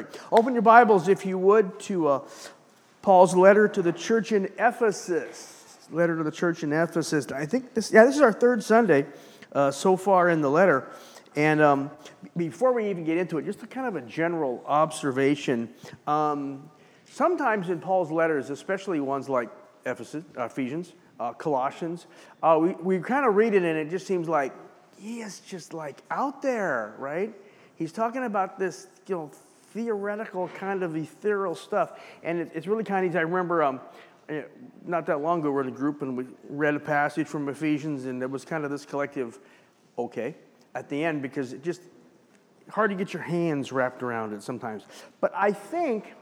right. Open your Bibles, if you would, to Paul's letter to the church in Ephesus. Letter to the church in Ephesus. I think this is our third Sunday so far in the letter. And before we even get into it, just a kind of a general observation. Sometimes in Paul's letters, especially ones like Ephesians, Colossians, we kind of read it and it just seems like he is just like out there, right? He's talking about this, theoretical kind of ethereal stuff. And it's really kind of easy. I remember not that long ago we were in a group and we read a passage from Ephesians and there was kind of this collective, okay, at the end, because it just hard to get your hands wrapped around it sometimes. But I think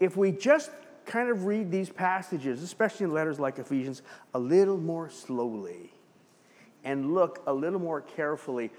if we just kind of read these passages, especially in letters like Ephesians, a little more slowly and look a little more carefully,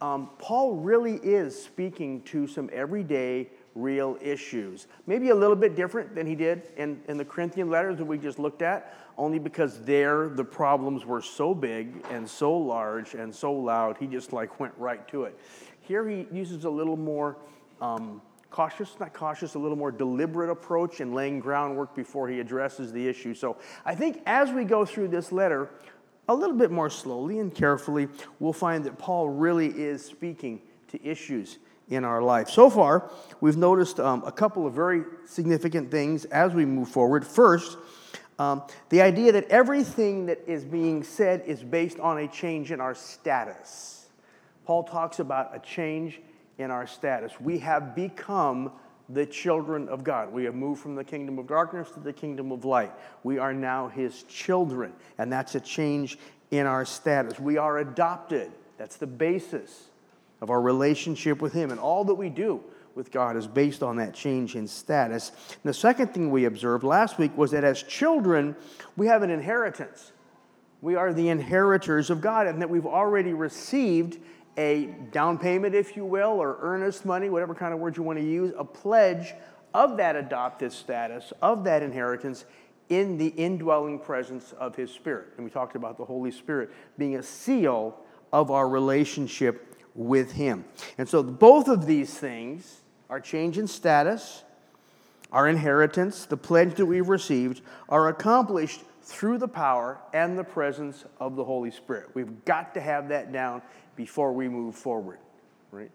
Paul really is speaking to some everyday real issues. Maybe a little bit different than he did in the Corinthian letters that we just looked at, only because there the problems were so big and so large and so loud, he just like went right to it. Here he uses a little more a little more deliberate approach in laying groundwork before he addresses the issue. So I think as we go through this letter, a little bit more slowly and carefully, we'll find that Paul really is speaking to issues in our life. So far, we've noticed a couple of very significant things as we move forward. First, the idea that everything that is being said is based on a change in our status. Paul talks about a change in our status. We have become the children of God. We have moved from the kingdom of darkness to the kingdom of light. We are now his children, and that's a change in our status. We are adopted. That's the basis of our relationship with him, and all that we do with God is based on that change in status. And the second thing we observed last week was that as children, we have an inheritance. We are the inheritors of God, and that we've already received a down payment, if you will, or earnest money, whatever kind of word you want to use, a pledge of that adopted status, of that inheritance, in the indwelling presence of his Spirit. And we talked about the Holy Spirit being a seal of our relationship with him. And so both of these things, our change in status, our inheritance, the pledge that we've received, are accomplished through the power and the presence of the Holy Spirit. We've got to have that down before we move forward, right?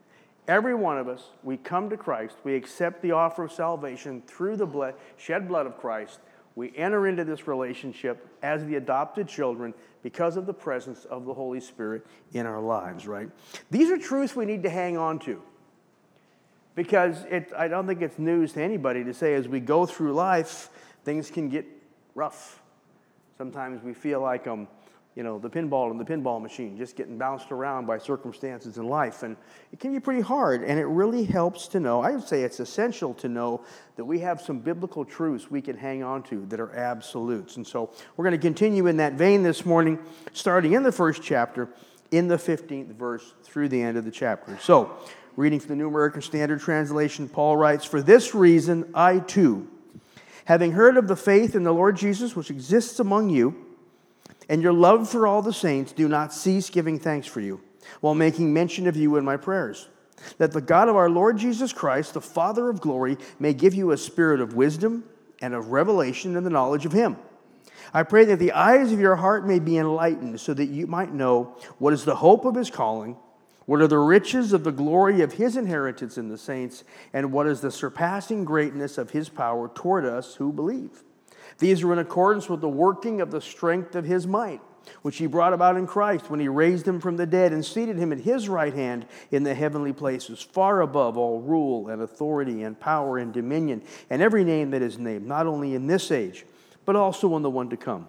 Every one of us, we come to Christ, we accept the offer of salvation through the shed blood of Christ. We enter into this relationship as the adopted children because of the presence of the Holy Spirit in our lives, right? These are truths we need to hang on to, because I don't think it's news to anybody to say as we go through life, things can get rough. Sometimes we feel like the pinball in the pinball machine, just getting bounced around by circumstances in life. And it can be pretty hard, and it really helps to know, I would say it's essential to know, that we have some biblical truths we can hang on to that are absolutes. And so we're going to continue in that vein this morning, starting in the first chapter, in the 15th verse, through the end of the chapter. So, reading from the New American Standard Translation, Paul writes, "For this reason I too, having heard of the faith in the Lord Jesus which exists among you, and your love for all the saints, do not cease giving thanks for you, while making mention of you in my prayers, that the God of our Lord Jesus Christ, the Father of glory, may give you a spirit of wisdom and of revelation in the knowledge of him. I pray that the eyes of your heart may be enlightened, so that you might know what is the hope of his calling, what are the riches of the glory of his inheritance in the saints, and what is the surpassing greatness of his power toward us who believe. These are in accordance with the working of the strength of his might, which he brought about in Christ when he raised him from the dead and seated him at his right hand in the heavenly places, far above all rule and authority and power and dominion, and every name that is named, not only in this age, but also in the one to come.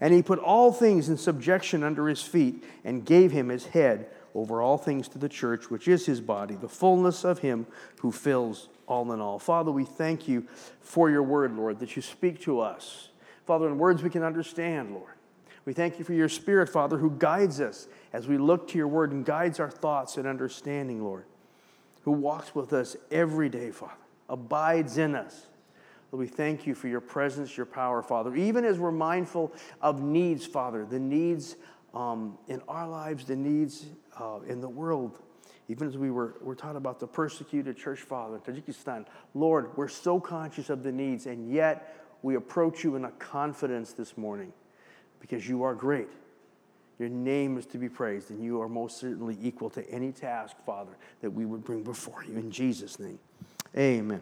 And he put all things in subjection under his feet and gave him his head over all things to the church, which is his body, the fullness of him who fills all in all." Father, we thank you for your word, Lord, that you speak to us, Father, in words we can understand, Lord. We thank you for your Spirit, Father, who guides us as we look to your word and guides our thoughts and understanding, Lord, who walks with us every day, Father, abides in us. Lord, we thank you for your presence, your power, Father, even as we're mindful of needs, Father, the needs in our lives, the needs in the world, Even as we're taught about the persecuted church father, Tajikistan, Lord, we're so conscious of the needs, and yet we approach you in a confidence this morning because you are great. Your name is to be praised, and you are most certainly equal to any task, Father, that we would bring before you. In Jesus' name, amen.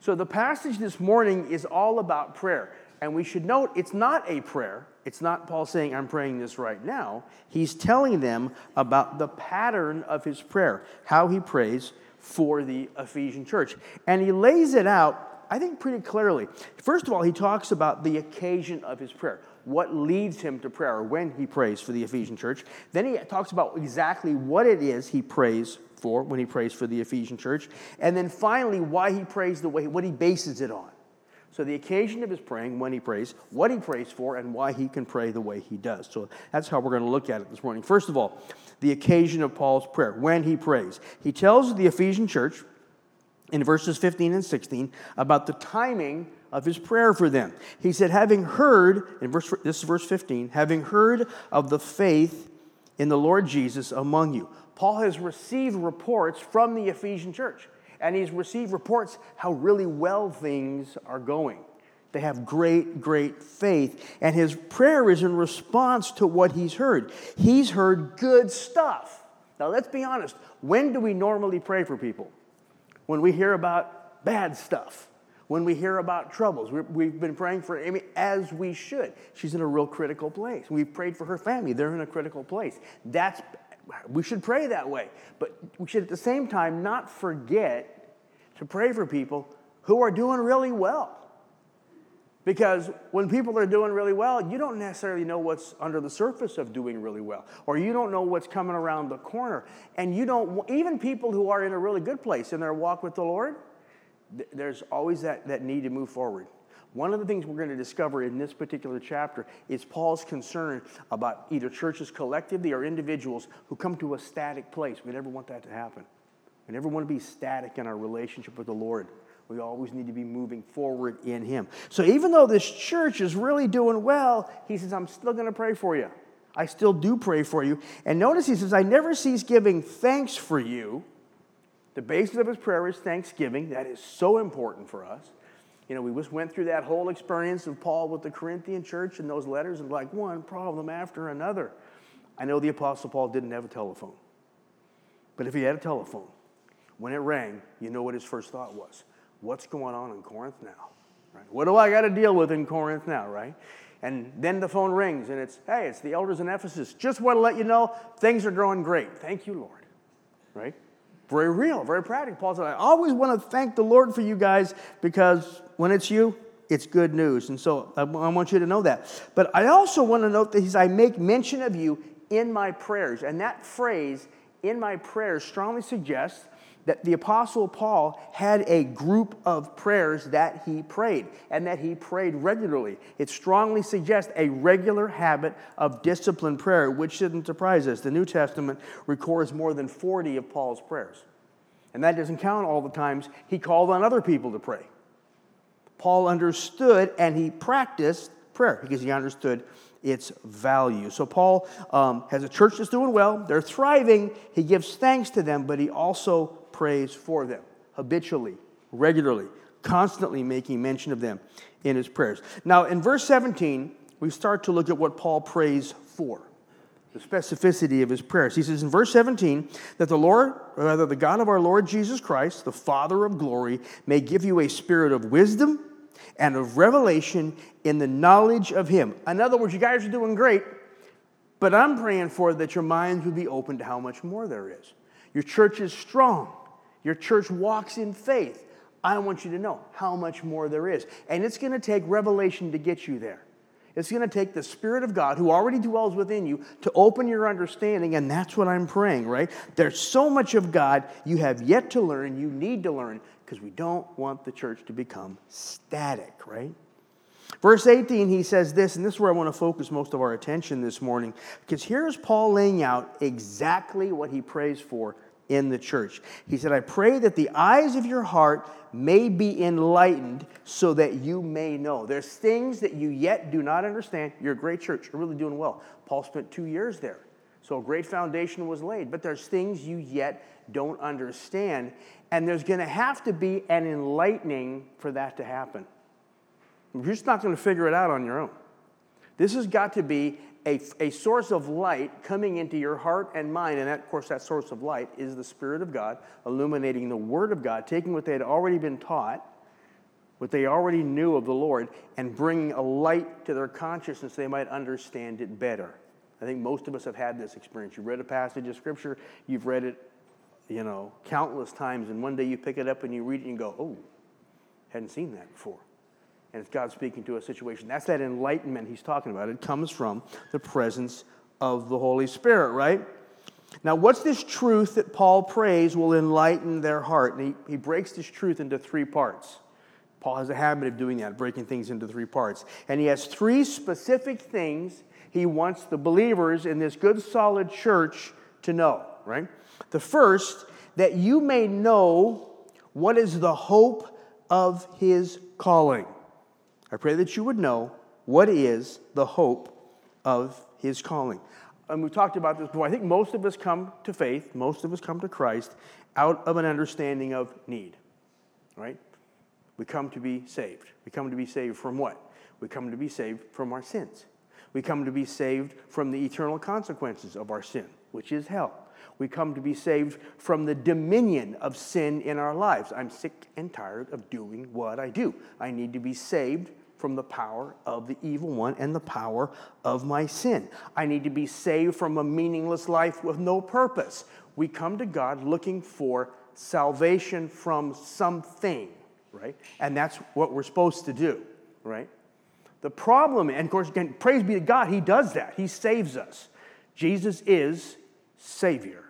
So the passage this morning is all about prayer. And we should note it's not a prayer. It's not Paul saying, I'm praying this right now. He's telling them about the pattern of his prayer, how he prays for the Ephesian church. And he lays it out, I think, pretty clearly. First of all, he talks about the occasion of his prayer, what leads him to prayer when he prays for the Ephesian church. Then he talks about exactly what it is he prays for when he prays for the Ephesian church. And then finally, why he prays the way, what he bases it on. So the occasion of his praying, when he prays, what he prays for, and why he can pray the way he does. So that's how we're going to look at it this morning. First of all, the occasion of Paul's prayer, when he prays. He tells the Ephesian church in verses 15 and 16 about the timing of his prayer for them. He said, having heard, this is verse 15, having heard of the faith in the Lord Jesus among you. Paul has received reports from the Ephesian church. And he's received reports how really well things are going. They have great, great faith. And his prayer is in response to what he's heard. He's heard good stuff. Now, let's be honest. When do we normally pray for people? When we hear about bad stuff. When we hear about troubles. We've been praying for Amy, as we should. She's in a real critical place. We've prayed for her family. They're in a critical place. We should pray that way, but we should at the same time not forget to pray for people who are doing really well. Because when people are doing really well, you don't necessarily know what's under the surface of doing really well, or you don't know what's coming around the corner. And you don't, even people who are in a really good place in their walk with the Lord, there's always that need to move forward. One of the things we're going to discover in this particular chapter is Paul's concern about either churches collectively or individuals who come to a static place. We never want that to happen. We never want to be static in our relationship with the Lord. We always need to be moving forward in Him. So even though this church is really doing well, he says, I'm still going to pray for you. I still do pray for you. And notice he says, I never cease giving thanks for you. The basis of his prayer is thanksgiving. That is so important for us. You know, we just went through that whole experience of Paul with the Corinthian church and those letters, and like one problem after another. I know the Apostle Paul didn't have a telephone. But if he had a telephone, when it rang, you know what his first thought was. What's going on in Corinth now? Right? What do I got to deal with in Corinth now, right? And then the phone rings, and it's, hey, it's the elders in Ephesus. Just want to let you know, things are going great. Thank you, Lord. Right? Very real, very practical. Paul said, I always want to thank the Lord for you guys because when it's you, it's good news. And so I want you to know that. But I also want to note that he says, I make mention of you in my prayers. And that phrase, in my prayers, strongly suggests that the Apostle Paul had a group of prayers that he prayed and that he prayed regularly. It strongly suggests a regular habit of disciplined prayer, which shouldn't surprise us. The New Testament records more than 40 of Paul's prayers. And that doesn't count all the times he called on other people to pray. Paul understood and he practiced prayer because he understood its value. So Paul has a church that's doing well. They're thriving. He gives thanks to them, but he also prays for them habitually, regularly, constantly making mention of them in his prayers. Now, in verse 17, we start to look at what Paul prays for, the specificity of his prayers. He says in verse 17 that the God of our Lord Jesus Christ, the Father of glory, may give you a spirit of wisdom and of revelation in the knowledge of Him. In other words, you guys are doing great, but I'm praying for that your minds would be open to how much more there is. Your church is strong. Your church walks in faith. I want you to know how much more there is. And it's going to take revelation to get you there. It's going to take the Spirit of God who already dwells within you to open your understanding, and that's what I'm praying, right? There's so much of God you have yet to learn, you need to learn, because we don't want the church to become static, right? Verse 18, he says this, and this is where I want to focus most of our attention this morning, because here's Paul laying out exactly what he prays for in the church. He said, I pray that the eyes of your heart may be enlightened so that you may know. There's things that you yet do not understand. You're a great church. You're really doing well. Paul spent 2 years there. So a great foundation was laid. But there's things you yet don't understand. And there's going to have to be an enlightening for that to happen. You're just not going to figure it out on your own. This has got to be a source of light coming into your heart and mind. And, that, of course, that source of light is the Spirit of God, illuminating the Word of God, taking what they had already been taught, what they already knew of the Lord, and bringing a light to their consciousness so they might understand it better. I think most of us have had this experience. You've read a passage of Scripture. You've read it, countless times. And one day you pick it up and you read it and you go, oh, hadn't seen that before. And it's God speaking to a situation. That's that enlightenment he's talking about. It comes from the presence of the Holy Spirit, right? Now, what's this truth that Paul prays will enlighten their heart? And he breaks this truth into three parts. Paul has a habit of doing that, breaking things into three parts. And he has three specific things he wants the believers in this good, solid church to know, right? The first, that you may know what is the hope of his calling. I pray that you would know what is the hope of his calling. And we've talked about this before. I think most of us come to faith, most of us come to Christ out of an understanding of need, right? We come to be saved. We come to be saved from what? We come to be saved from our sins. We come to be saved from the eternal consequences of our sin, which is hell. We come to be saved from the dominion of sin in our lives. I'm sick and tired of doing what I do. I need to be saved from the power of the evil one and the power of my sin. I need to be saved from a meaningless life with no purpose. We come to God looking for salvation from something, right? And that's what we're supposed to do, right? The problem, and of course, again, praise be to God, he does that. He saves us. Jesus is Savior.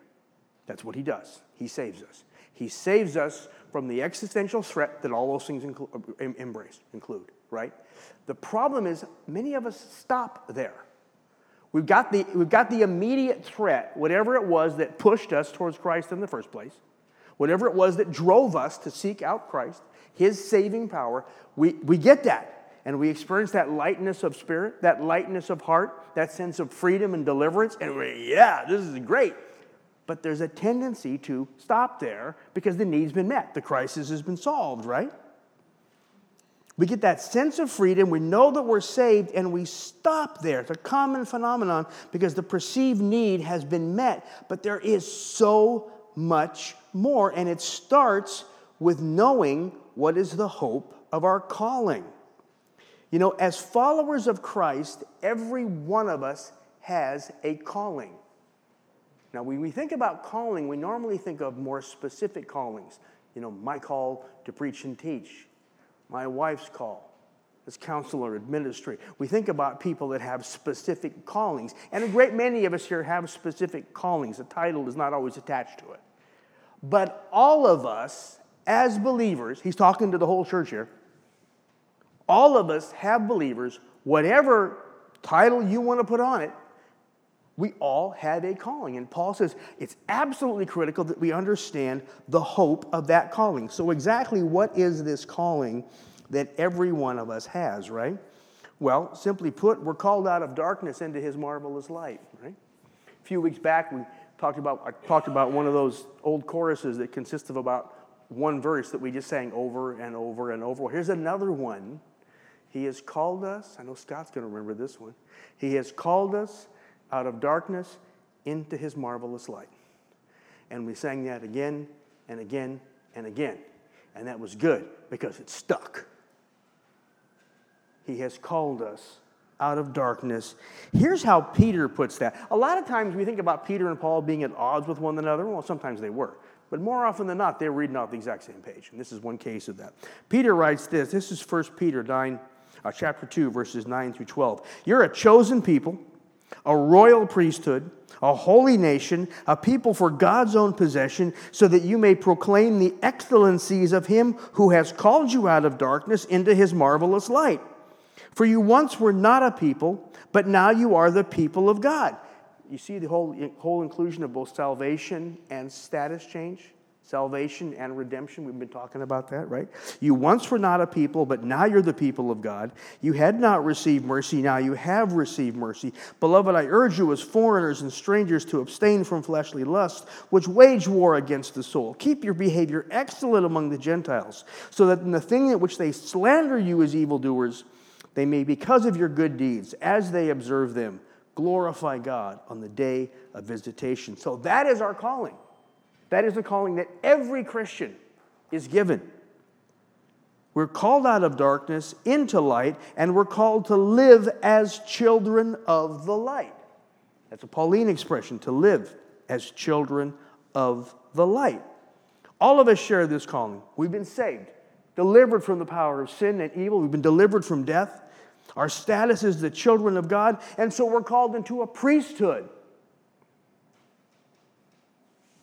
That's what he does. He saves us. He saves us from the existential threat that all those things include. Right? The problem is many of us stop there. We've got the immediate threat, whatever it was that pushed us towards Christ in the first place, whatever it was that drove us to seek out Christ, his saving power. We get that, and we experience that lightness of spirit, that lightness of heart, that sense of freedom and deliverance, and we're, yeah, this is great. But there's a tendency to stop there because the need's been met. The crisis has been solved, right? We get that sense of freedom, we know that we're saved, and we stop there. It's a common phenomenon because the perceived need has been met, but there is so much more, and it starts with knowing what is the hope of our calling. You know, as followers of Christ, every one of us has a calling. Now, when we think about calling, we normally think of more specific callings. You know, my call to preach and teach. My wife's call as counselor, administrator. We think about people that have specific callings. And a great many of us here have specific callings. The title is not always attached to it. But all of us, as believers, he's talking to the whole church here, all of us have believers, whatever title you want to put on it, we all have a calling. And Paul says it's absolutely critical that we understand the hope of that calling. So exactly what is this calling that every one of us has, right? Well, simply put, we're called out of darkness into his marvelous light, right? A few weeks back, I talked about one of those old choruses that consists of about one verse that we just sang over and over and over. Here's another one. He has called us. I know Scott's going to remember this one. He has called us out of darkness into his marvelous light. And we sang that again and again and again. And that was good because it stuck. He has called us out of darkness. Here's how Peter puts that. A lot of times we think about Peter and Paul being at odds with one another. Well, sometimes they were. But more often than not, they're reading off the exact same page. And this is one case of that. Peter writes this. This is 1 Peter chapter 2, verses 9 through 12. You're a chosen people, a royal priesthood, a holy nation, a people for God's own possession, so that you may proclaim the excellencies of him who has called you out of darkness into his marvelous light. For you once were not a people, but now you are the people of God. You see the whole inclusion of both salvation and status change? Salvation and redemption, we've been talking about that, right? You once were not a people, but now you're the people of God. You had not received mercy, now you have received mercy. Beloved, I urge you as foreigners and strangers to abstain from fleshly lusts, which wage war against the soul. Keep your behavior excellent among the Gentiles, so that in the thing in which they slander you as evildoers, they may, because of your good deeds, as they observe them, glorify God on the day of visitation. So that is our calling. That is the calling that every Christian is given. We're called out of darkness into light, and we're called to live as children of the light. That's a Pauline expression, to live as children of the light. All of us share this calling. We've been saved, delivered from the power of sin and evil. We've been delivered from death. Our status is the children of God, and so we're called into a priesthood.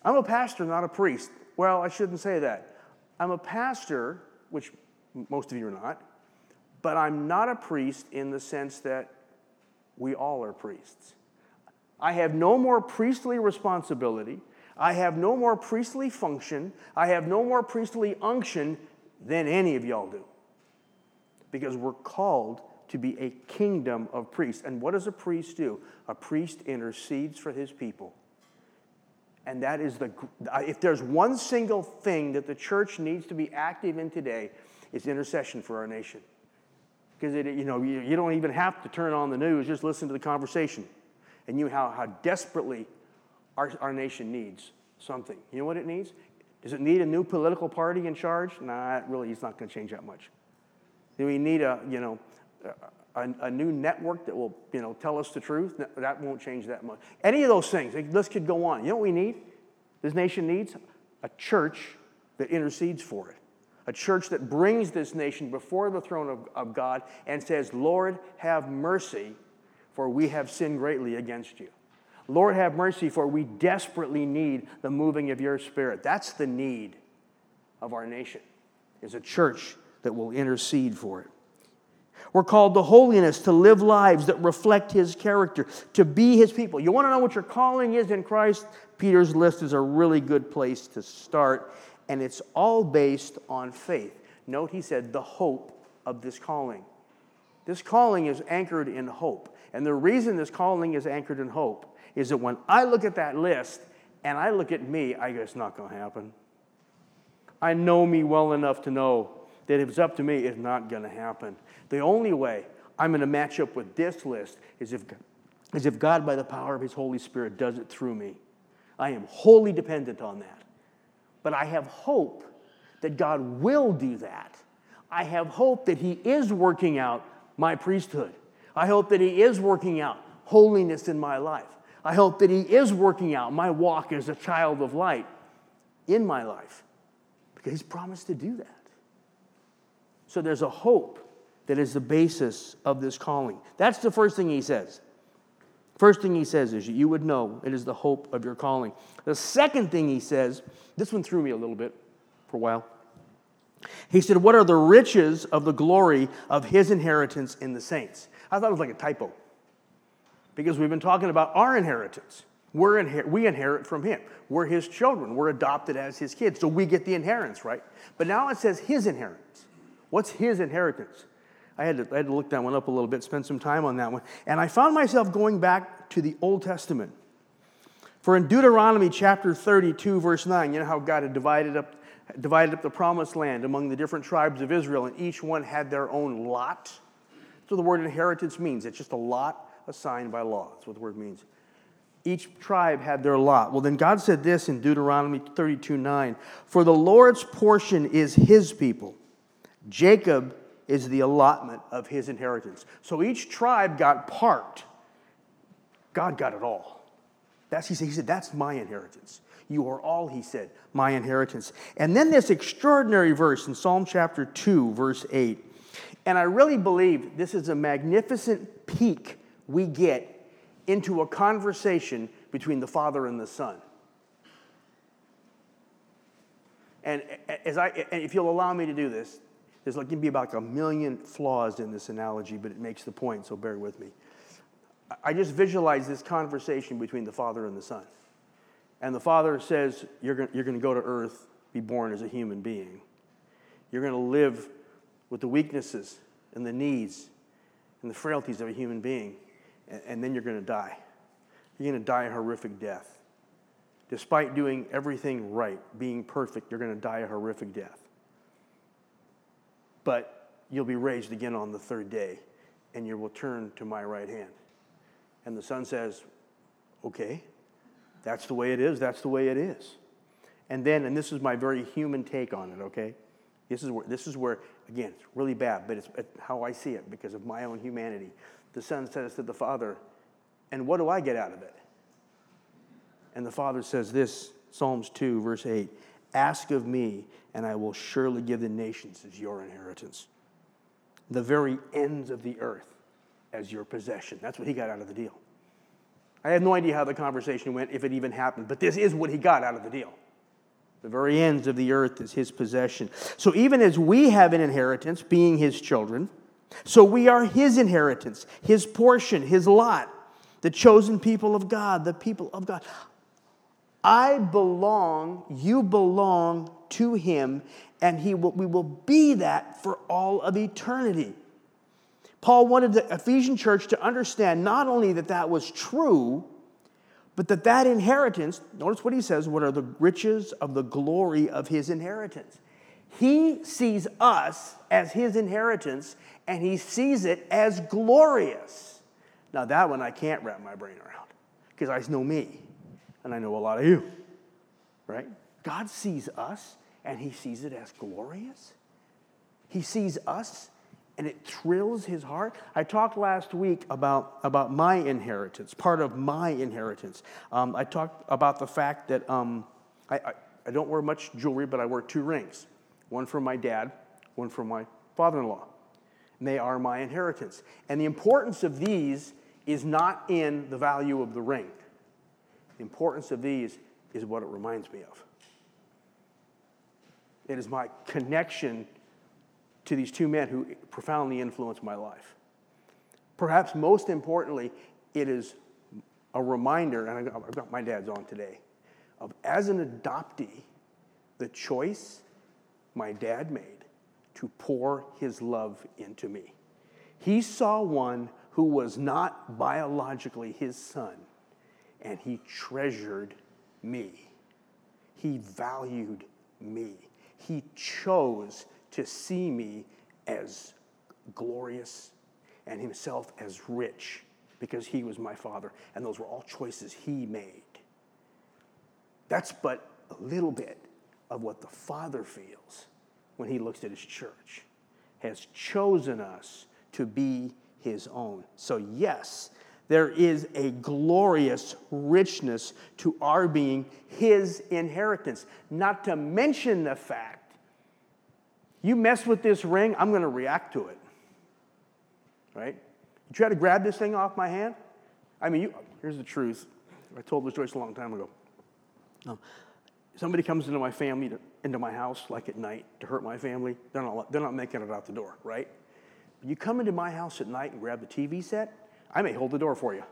I'm a pastor, not a priest. Well, I shouldn't say that. I'm a pastor, which most of you are not, but I'm not a priest in the sense that we all are priests. I have no more priestly responsibility. I have no more priestly function. I have no more priestly unction than any of y'all do. Because we're called to be a kingdom of priests. And what does a priest do? A priest intercedes for his people. And that is if there's one single thing that the church needs to be active in today, it's intercession for our nation. Because you don't even have to turn on the news, just listen to the conversation. And you know how desperately our nation needs something. You know what it needs? Does it need a new political party in charge? Nah, really, it's not going to change that much. Do we need a new network that will, tell us the truth? That won't change that much. Any of those things, this could go on. You know what we need? This nation needs a church that intercedes for it. A church that brings this nation before the throne of God and says, Lord, have mercy, for we have sinned greatly against you. Lord, have mercy, for we desperately need the moving of your Spirit. That's the need of our nation, is a church that will intercede for it. We're called to holiness, to live lives that reflect His character, to be His people. You want to know what your calling is in Christ? Peter's list is a really good place to start, and it's all based on faith. Note he said, the hope of this calling. This calling is anchored in hope, and the reason this calling is anchored in hope is that when I look at that list and I look at me, I go, it's not going to happen. I know me well enough to know that if it's up to me, it's not going to happen. The only way I'm going to match up with this list is if God, by the power of His Holy Spirit, does it through me. I am wholly dependent on that. But I have hope that God will do that. I have hope that He is working out my priesthood. I hope that He is working out holiness in my life. I hope that He is working out my walk as a child of light in my life. Because He's promised to do that. So there's a hope that is the basis of this calling. That's the first thing he says. First thing he says is you would know it is the hope of your calling. The second thing he says, this one threw me a little bit for a while. He said, what are the riches of the glory of his inheritance in the saints? I thought it was like a typo because we've been talking about our inheritance. We inherit from him. We're his children. We're adopted as his kids. So we get the inheritance, right? But now it says his inheritance. What's his inheritance? I had to look that one up a little bit, spend some time on that one. And I found myself going back to the Old Testament. For in Deuteronomy chapter 32, verse 9, you know how God had divided up the promised land among the different tribes of Israel, and each one had their own lot? That's what the word inheritance means. It's just a lot assigned by law. That's what the word means. Each tribe had their lot. Well, then God said this in Deuteronomy 32, 9, for the Lord's portion is his people. Jacob is the allotment of his inheritance. So each tribe got part. God got it all. He said, that's my inheritance. You are all, he said, my inheritance. And then this extraordinary verse in Psalm chapter 2, verse 8. And I really believe this is a magnificent peek we get into a conversation between the Father and the Son. And if you'll allow me to do this, there's going to be about a million flaws in this analogy, but it makes the point, so bear with me. I just visualize this conversation between the Father and the Son. And the Father says, you're going to go to earth be born as a human being. You're going to live with the weaknesses and the needs and the frailties of a human being, and then you're going to die. You're going to die a horrific death. Despite doing everything right, being perfect, you're going to die a horrific death. But you'll be raised again on the third day, and you will turn to my right hand. And the son says, okay, that's the way it is, that's the way it is. And then, and this is my very human take on it, okay? This is where, again, it's really bad, but it's how I see it because of my own humanity. The son says to the father, and what do I get out of it? And the father says this, Psalms 2, verse 8, ask of me, and I will surely give the nations as your inheritance, the very ends of the earth as your possession. That's what he got out of the deal. I have no idea how the conversation went, if it even happened, but this is what he got out of the deal. The very ends of the earth is his possession. So even as we have an inheritance, being his children, so we are his inheritance, his portion, his lot, the chosen people of God, the people of God. I belong, you belong to him, and we will be that for all of eternity. Paul wanted the Ephesian church to understand not only that that was true, but that inheritance, notice what he says, what are the riches of the glory of his inheritance? He sees us as his inheritance, and he sees it as glorious. Now that one I can't wrap my brain around, because I know me, and I know a lot of you, right? God sees us, and he sees it as glorious. He sees us, and it thrills his heart. I talked last week about my inheritance, part of my inheritance. I talked about the fact that I don't wear much jewelry, but I wear two rings, one from my dad, one from my father-in-law. And they are my inheritance. And the importance of these is not in the value of the ring. The importance of these is what it reminds me of. It is my connection to these two men who profoundly influenced my life. Perhaps most importantly, it is a reminder, and I've got my dad's on today, of as an adoptee, the choice my dad made to pour his love into me. He saw one who was not biologically his son, and he treasured me. He valued me. He chose to see me as glorious and himself as rich because he was my father. And those were all choices he made. That's but a little bit of what the Father feels when he looks at his church, has chosen us to be his own. So yes, there is a glorious richness to our being his inheritance, not to mention the fact you mess with this ring, I'm going to react to it, right? You try to grab this thing off my hand? I mean, here's the truth. I told this Joyce a long time ago. Somebody comes into my family, into my house, like at night, to hurt my family. They're not making it out the door, right? You come into my house at night and grab the TV set, I may hold the door for you,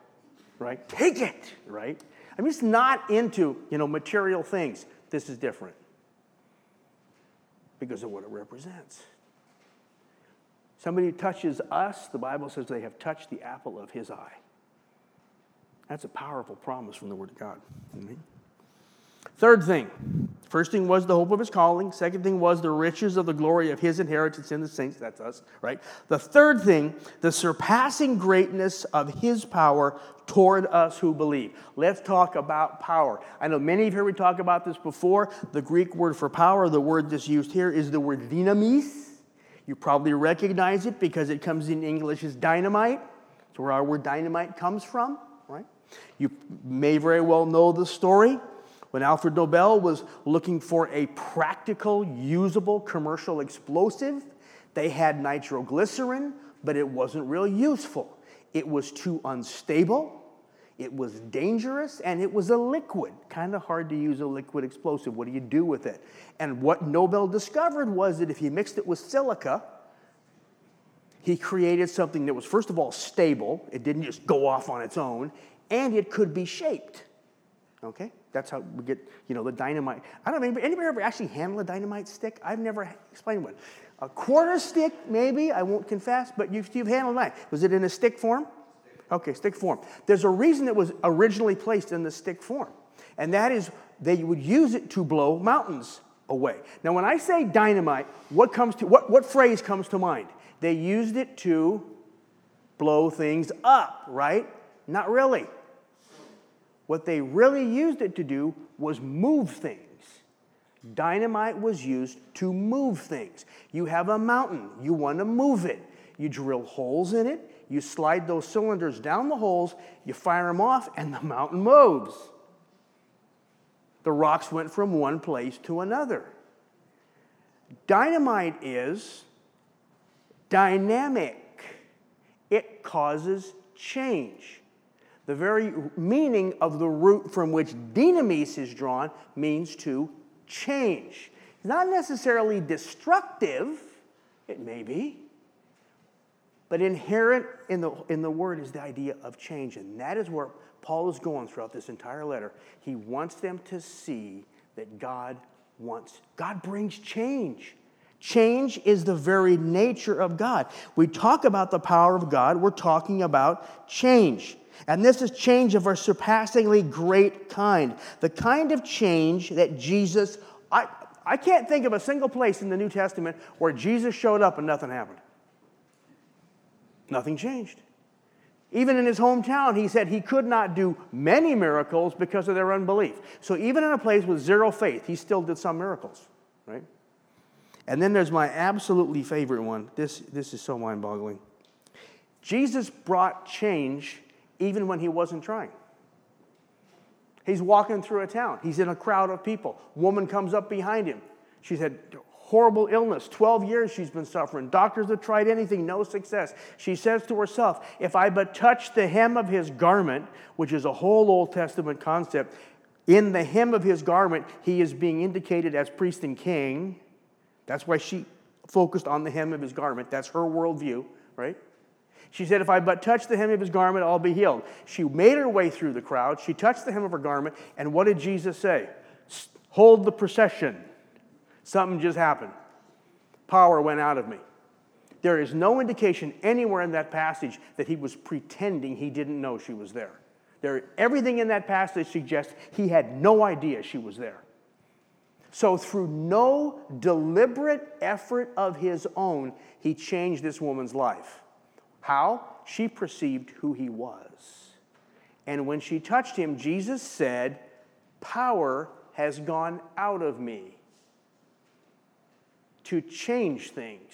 right? Take it, right? I'm just not into, material things. This is different, because of what it represents. Somebody who touches us, the Bible says they have touched the apple of his eye. That's a powerful promise from the Word of God. Amen. Third thing. First thing was the hope of his calling. Second thing was the riches of the glory of his inheritance in the saints. That's us, right? The third thing, the surpassing greatness of his power toward us who believe. Let's talk about power. I know many of you heard talk about this before. The Greek word for power, the word that's used here, is the word dynamis. You probably recognize it because it comes in English as dynamite. That's where our word dynamite comes from, right? You may very well know the story. When Alfred Nobel was looking for a practical, usable commercial explosive, they had nitroglycerin, but it wasn't real useful. It was too unstable, it was dangerous, and it was a liquid. Kind of hard to use a liquid explosive. What do you do with it? And what Nobel discovered was that if he mixed it with silica, he created something that was, first of all, stable. It didn't just go off on its own, and it could be shaped. Okay? That's how we get, the dynamite. I don't know, anybody ever actually handle a dynamite stick? I've never explained one. A quarter stick, maybe, I won't confess, but you've handled that. Was it in a stick form? Okay, stick form. There's a reason it was originally placed in the stick form, and that is they would use it to blow mountains away. Now, when I say dynamite, what phrase comes to mind? They used it to blow things up, right? Not really. What they really used it to do was move things. Dynamite was used to move things. You have a mountain. You want to move it. You drill holes in it. You slide those cylinders down the holes. You fire them off, and the mountain moves. The rocks went from one place to another. Dynamite is dynamic. It causes change. The very meaning of the root from which dynamis is drawn means to change. It's not necessarily destructive, it may be, but inherent in the word is the idea of change, and that is where Paul is going throughout this entire letter. He wants them to see that God brings change. Change is the very nature of God. We talk about the power of God, we're talking about change. And this is change of a surpassingly great kind. The kind of change that Jesus... I can't think of a single place in the New Testament where Jesus showed up and nothing happened. Nothing changed. Even in his hometown, he said he could not do many miracles because of their unbelief. So even in a place with zero faith, he still did some miracles, right? And then there's my absolutely favorite one. This is so mind-boggling. Jesus brought change even when he wasn't trying. He's walking through a town. He's in a crowd of people. A woman comes up behind him. She's had horrible illness. 12 years she's been suffering. Doctors have tried anything, no success. She says to herself, if I but touch the hem of his garment, which is a whole Old Testament concept, in the hem of his garment, he is being indicated as priest and king. That's why she focused on the hem of his garment. That's her worldview, right? She said, if I but touch the hem of his garment, I'll be healed. She made her way through the crowd. She touched the hem of her garment. And what did Jesus say? Hold the procession. Something just happened. Power went out of me. There is no indication anywhere in that passage that he was pretending he didn't know she was there. Everything in that passage suggests he had no idea she was there. So through no deliberate effort of his own, he changed this woman's life. How? She perceived who he was. And when she touched him, Jesus said, power has gone out of me. To change things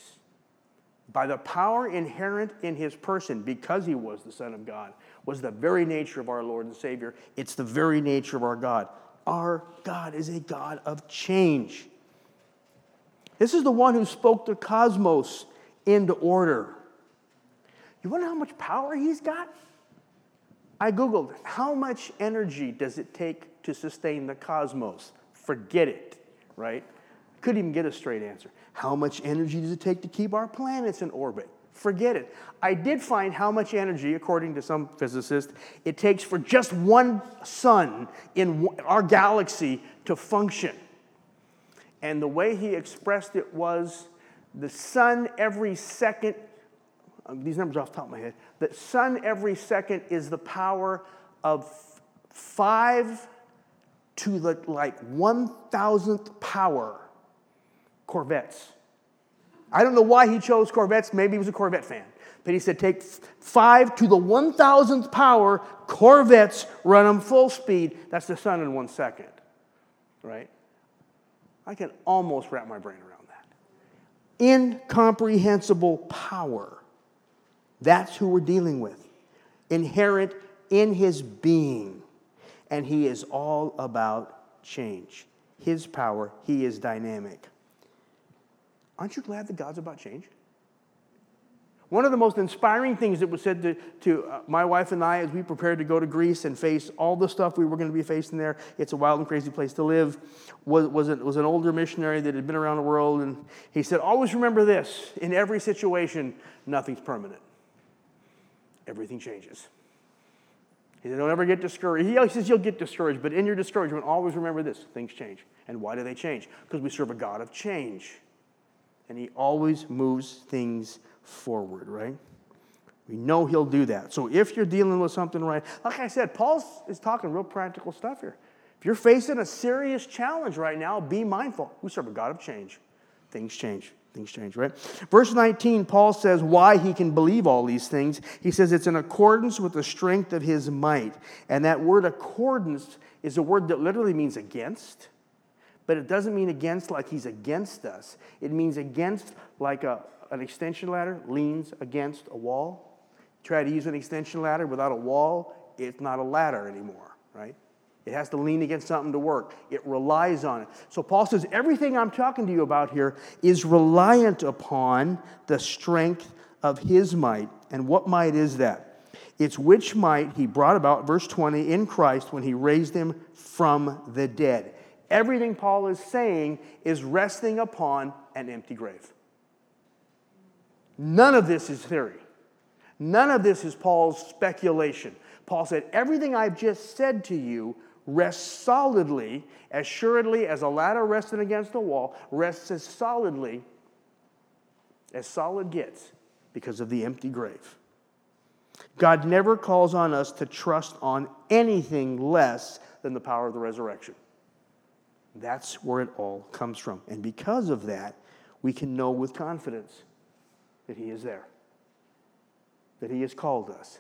by the power inherent in his person, because he was the Son of God, was the very nature of our Lord and Savior. It's the very nature of our God. Our God is a God of change. This is the one who spoke the cosmos into order. You want to know how much power he's got? I Googled, how much energy does it take to sustain the cosmos? Forget it, right? Couldn't even get a straight answer. How much energy does it take to keep our planets in orbit? Forget it. I did find how much energy, according to some physicist, it takes for just one sun in our galaxy to function. And the way he expressed it was the sun every second... These numbers are off the top of my head. The sun every second is the power of 5 to the 1,000th power Corvettes. I don't know why he chose Corvettes. Maybe he was a Corvette fan. But he said, take 5 to the 1,000th power Corvettes, run them full speed. That's the sun in 1 second. Right? I can almost wrap my brain around that. Incomprehensible power. That's who we're dealing with, inherent in his being. And he is all about change. His power, he is dynamic. Aren't you glad that God's about change? One of the most inspiring things that was said to my wife and I as we prepared to go to Greece and face all the stuff we were going to be facing there, it's a wild and crazy place to live, was an older missionary that had been around the world, and he said, always remember this, in every situation, nothing's permanent. Everything changes. He said, don't ever get discouraged. He says, you'll get discouraged, but in your discouragement, always remember this, things change. And why do they change? Because we serve a God of change. And he always moves things forward, right? We know he'll do that. So if you're dealing with something right, like I said, Paul is talking real practical stuff here. If you're facing a serious challenge right now, be mindful. We serve a God of change. Things change. Things change, right? Verse 19, Paul says why he can believe all these things. He says it's in accordance with the strength of his might. And that word accordance is a word that literally means against. But it doesn't mean against like he's against us. It means against like an extension ladder leans against a wall. Try to use an extension ladder without a wall, it's not a ladder anymore, right? It has to lean against something to work. It relies on it. So Paul says, everything I'm talking to you about here is reliant upon the strength of his might. And what might is that? It's which might he brought about, verse 20, in Christ when he raised him from the dead. Everything Paul is saying is resting upon an empty grave. None of this is theory. None of this is Paul's speculation. Paul said, everything I've just said to you rests solidly, as surely as a ladder resting against a wall, rests as solidly as solid gets because of the empty grave. God never calls on us to trust on anything less than the power of the resurrection. That's where it all comes from. And because of that, we can know with confidence that he is there, that he has called us,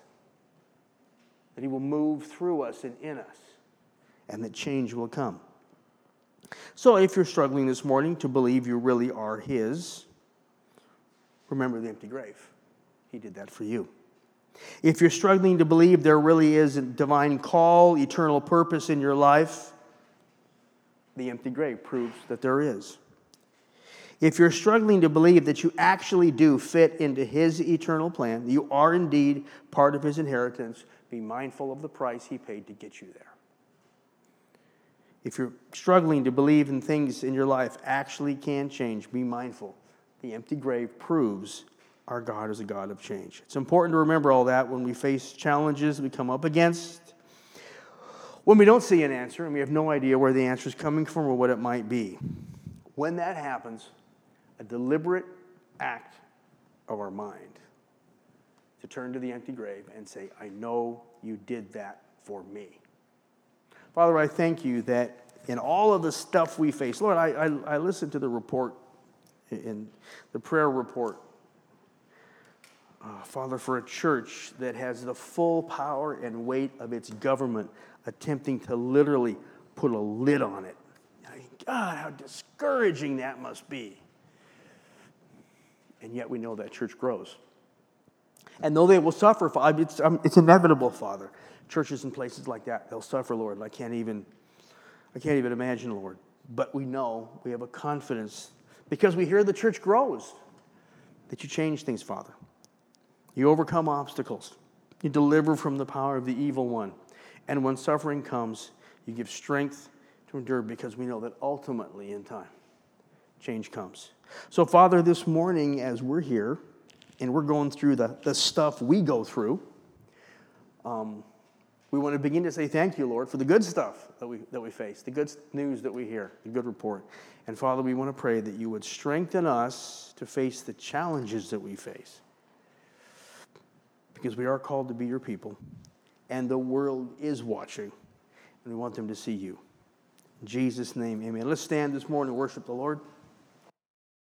that he will move through us and in us, and that change will come. So if you're struggling this morning to believe you really are his, remember the empty grave. He did that for you. If you're struggling to believe there really is a divine call, eternal purpose in your life, the empty grave proves that there is. If you're struggling to believe that you actually do fit into his eternal plan, you are indeed part of his inheritance, be mindful of the price he paid to get you there. If you're struggling to believe in things in your life actually can change, be mindful. The empty grave proves our God is a God of change. It's important to remember all that when we face challenges we come up against, when we don't see an answer and we have no idea where the answer is coming from or what it might be. When that happens, a deliberate act of our mind to turn to the empty grave and say, I know you did that for me. Father, I thank you that in all of the stuff we face, Lord, I listened to the report, in the prayer report, Father, for a church that has the full power and weight of its government attempting to literally put a lid on it. God, how discouraging that must be. And yet we know that church grows. And though they will suffer, it's inevitable, Father. Churches in places like that, they'll suffer, Lord. I can't even imagine, Lord. But we know, we have a confidence, because we hear the church grows, that you change things, Father. You overcome obstacles. You deliver from the power of the evil one. And when suffering comes, you give strength to endure, because we know that ultimately in time, change comes. So Father, this morning as we're here and we're going through the stuff we go through, we want to begin to say thank you, Lord, for the good stuff that we face, the good news that we hear, the good report. And Father, we want to pray that you would strengthen us to face the challenges that we face, because we are called to be your people and the world is watching and we want them to see you. In Jesus' name, amen. Let's stand this morning and worship the Lord.